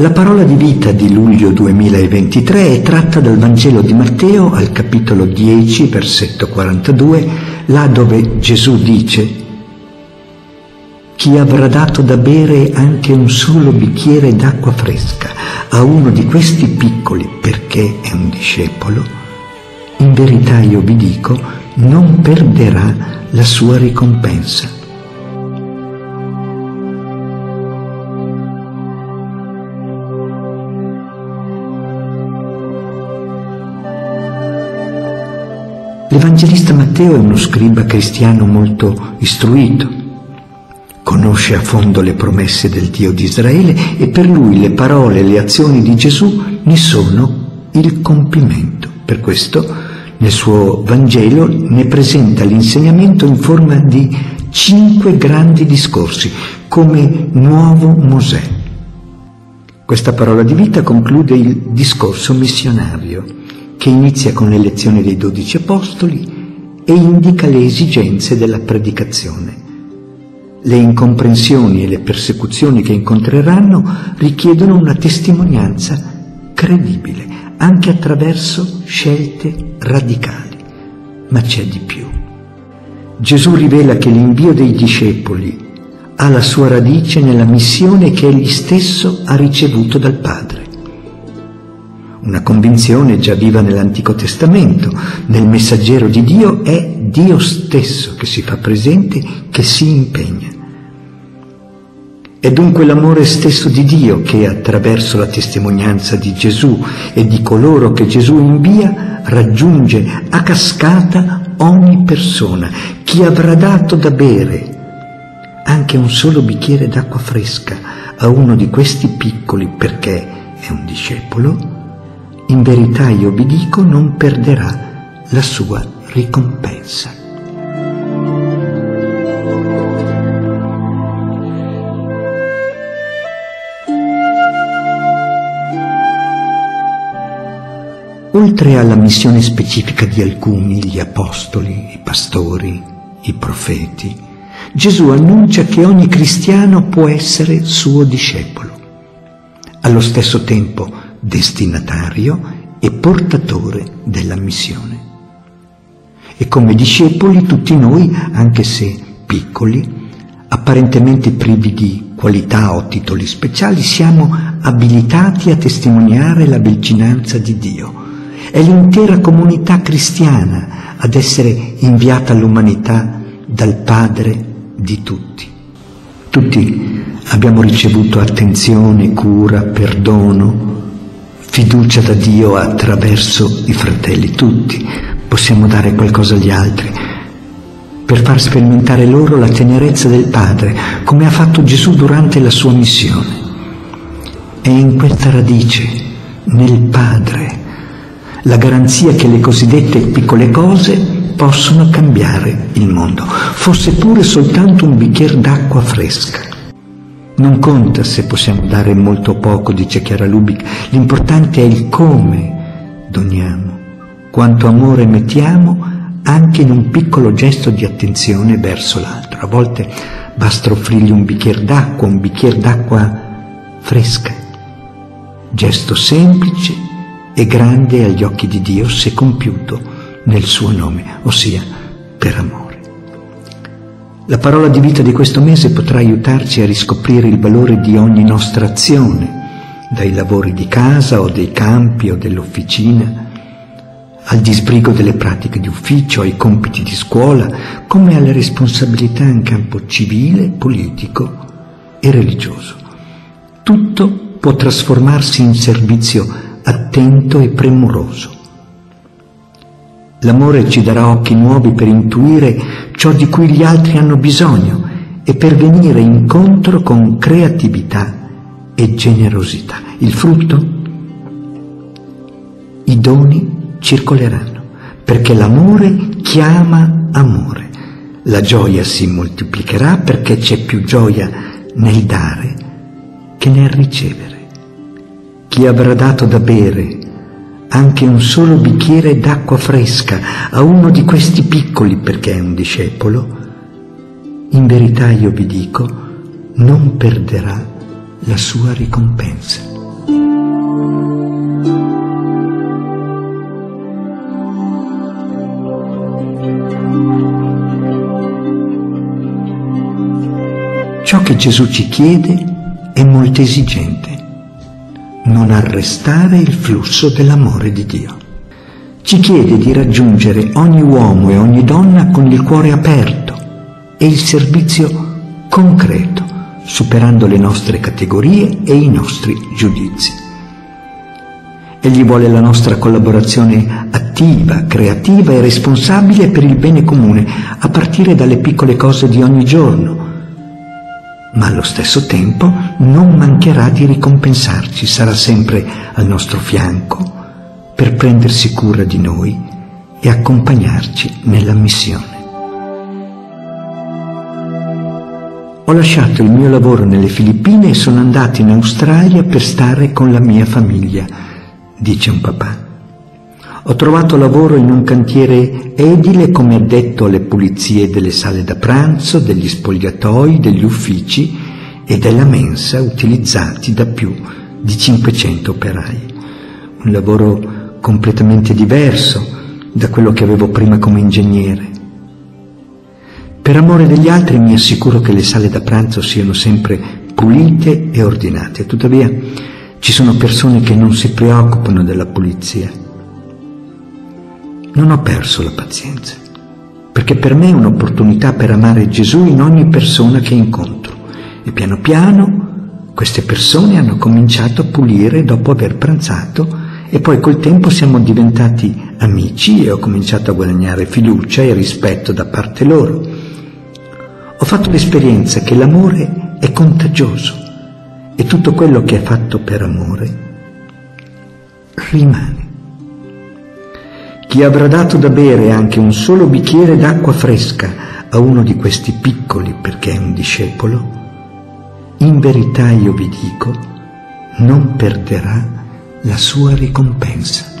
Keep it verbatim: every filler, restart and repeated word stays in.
La parola di vita di luglio duemilaventitré è tratta dal Vangelo di Matteo al capitolo dieci, versetto quarantadue, là dove Gesù dice: «Chi avrà dato da bere anche un solo bicchiere d'acqua fresca a uno di questi piccoli perché è un discepolo, in verità io vi dico, non perderà la sua ricompensa». L'Evangelista Matteo è uno scriba cristiano molto istruito, conosce a fondo le promesse del Dio di Israele e per lui le parole e le azioni di Gesù ne sono il compimento. Per questo nel suo Vangelo ne presenta l'insegnamento in forma di cinque grandi discorsi, come nuovo Mosè. Questa parola di vita conclude il discorso missionario, che inizia con le lezioni dei dodici apostoli e indica le esigenze della predicazione. Le incomprensioni e le persecuzioni che incontreranno richiedono una testimonianza credibile, anche attraverso scelte radicali. Ma c'è di più. Gesù rivela che l'invio dei discepoli ha la sua radice nella missione che egli stesso ha ricevuto dal Padre. Una convinzione già viva nell'Antico Testamento: nel messaggero di Dio è Dio stesso che si fa presente, che si impegna. È dunque l'amore stesso di Dio che, attraverso la testimonianza di Gesù e di coloro che Gesù invia, raggiunge a cascata ogni persona. Chi avrà dato da bere anche un solo bicchiere d'acqua fresca a uno di questi piccoli perché è un discepolo, in verità io vi dico, non perderà la sua ricompensa. Oltre alla missione specifica di alcuni, gli apostoli, i pastori, i profeti, Gesù annuncia che ogni cristiano può essere suo discepolo, allo stesso tempo destinatario e portatore della missione. E come discepoli tutti noi, anche se piccoli, apparentemente privi di qualità o titoli speciali, siamo abilitati a testimoniare la vicinanza di Dio. È l'intera comunità cristiana ad essere inviata all'umanità dal Padre di tutti. Tutti abbiamo ricevuto attenzione, cura, perdono, fiducia da Dio attraverso i fratelli. Tutti possiamo dare qualcosa agli altri per far sperimentare loro la tenerezza del Padre, come ha fatto Gesù durante la sua missione. È in questa radice, nel Padre, la garanzia che le cosiddette piccole cose possono cambiare il mondo, fosse pure soltanto un bicchiere d'acqua fresca. Non conta se possiamo dare molto o poco, dice Chiara Lubich, l'importante è il come doniamo, quanto amore mettiamo anche in un piccolo gesto di attenzione verso l'altro. A volte basta offrirgli un bicchiere d'acqua, un bicchiere d'acqua fresca. Gesto semplice e grande agli occhi di Dio se compiuto nel suo nome, ossia per amore. La parola di vita di questo mese potrà aiutarci a riscoprire il valore di ogni nostra azione, dai lavori di casa o dei campi o dell'officina, al disbrigo delle pratiche di ufficio, ai compiti di scuola, come alle responsabilità in campo civile, politico e religioso. Tutto può trasformarsi in servizio attento e premuroso. L'amore ci darà occhi nuovi per intuire ciò di cui gli altri hanno bisogno e per venire incontro con creatività e generosità. Il frutto? I doni circoleranno, perché l'amore chiama amore. La gioia si moltiplicherà perché c'è più gioia nel dare che nel ricevere. Chi avrà dato da bere anche un solo bicchiere d'acqua fresca a uno di questi piccoli perché è un discepolo, in verità io vi dico, non perderà la sua ricompensa. Ciò che Gesù ci chiede è molto esigente: non arrestare il flusso dell'amore di Dio. Ci chiede di raggiungere ogni uomo e ogni donna con il cuore aperto e il servizio concreto, superando le nostre categorie e i nostri giudizi. Egli vuole la nostra collaborazione attiva, creativa e responsabile per il bene comune, a partire dalle piccole cose di ogni giorno, ma allo stesso tempo non mancherà di ricompensarci, sarà sempre al nostro fianco per prendersi cura di noi e accompagnarci nella missione. Ho lasciato il mio lavoro nelle Filippine e sono andato in Australia per stare con la mia famiglia, dice un papà. Ho trovato lavoro in un cantiere edile come addetto alle pulizie delle sale da pranzo, degli spogliatoi, degli uffici e della mensa utilizzati da più di cinquecento operai. Un lavoro completamente diverso da quello che avevo prima come ingegnere. Per amore degli altri mi assicuro che le sale da pranzo siano sempre pulite e ordinate. Tuttavia ci sono persone che non si preoccupano della pulizia. Non ho perso la pazienza, perché per me è un'opportunità per amare Gesù in ogni persona che incontro, e piano piano queste persone hanno cominciato a pulire dopo aver pranzato, e poi col tempo siamo diventati amici e ho cominciato a guadagnare fiducia e rispetto da parte loro. Ho fatto l'esperienza che l'amore è contagioso e tutto quello che è fatto per amore rimane. Chi avrà dato da bere anche un solo bicchiere d'acqua fresca a uno di questi piccoli perché è un discepolo, in verità io vi dico, non perderà la sua ricompensa.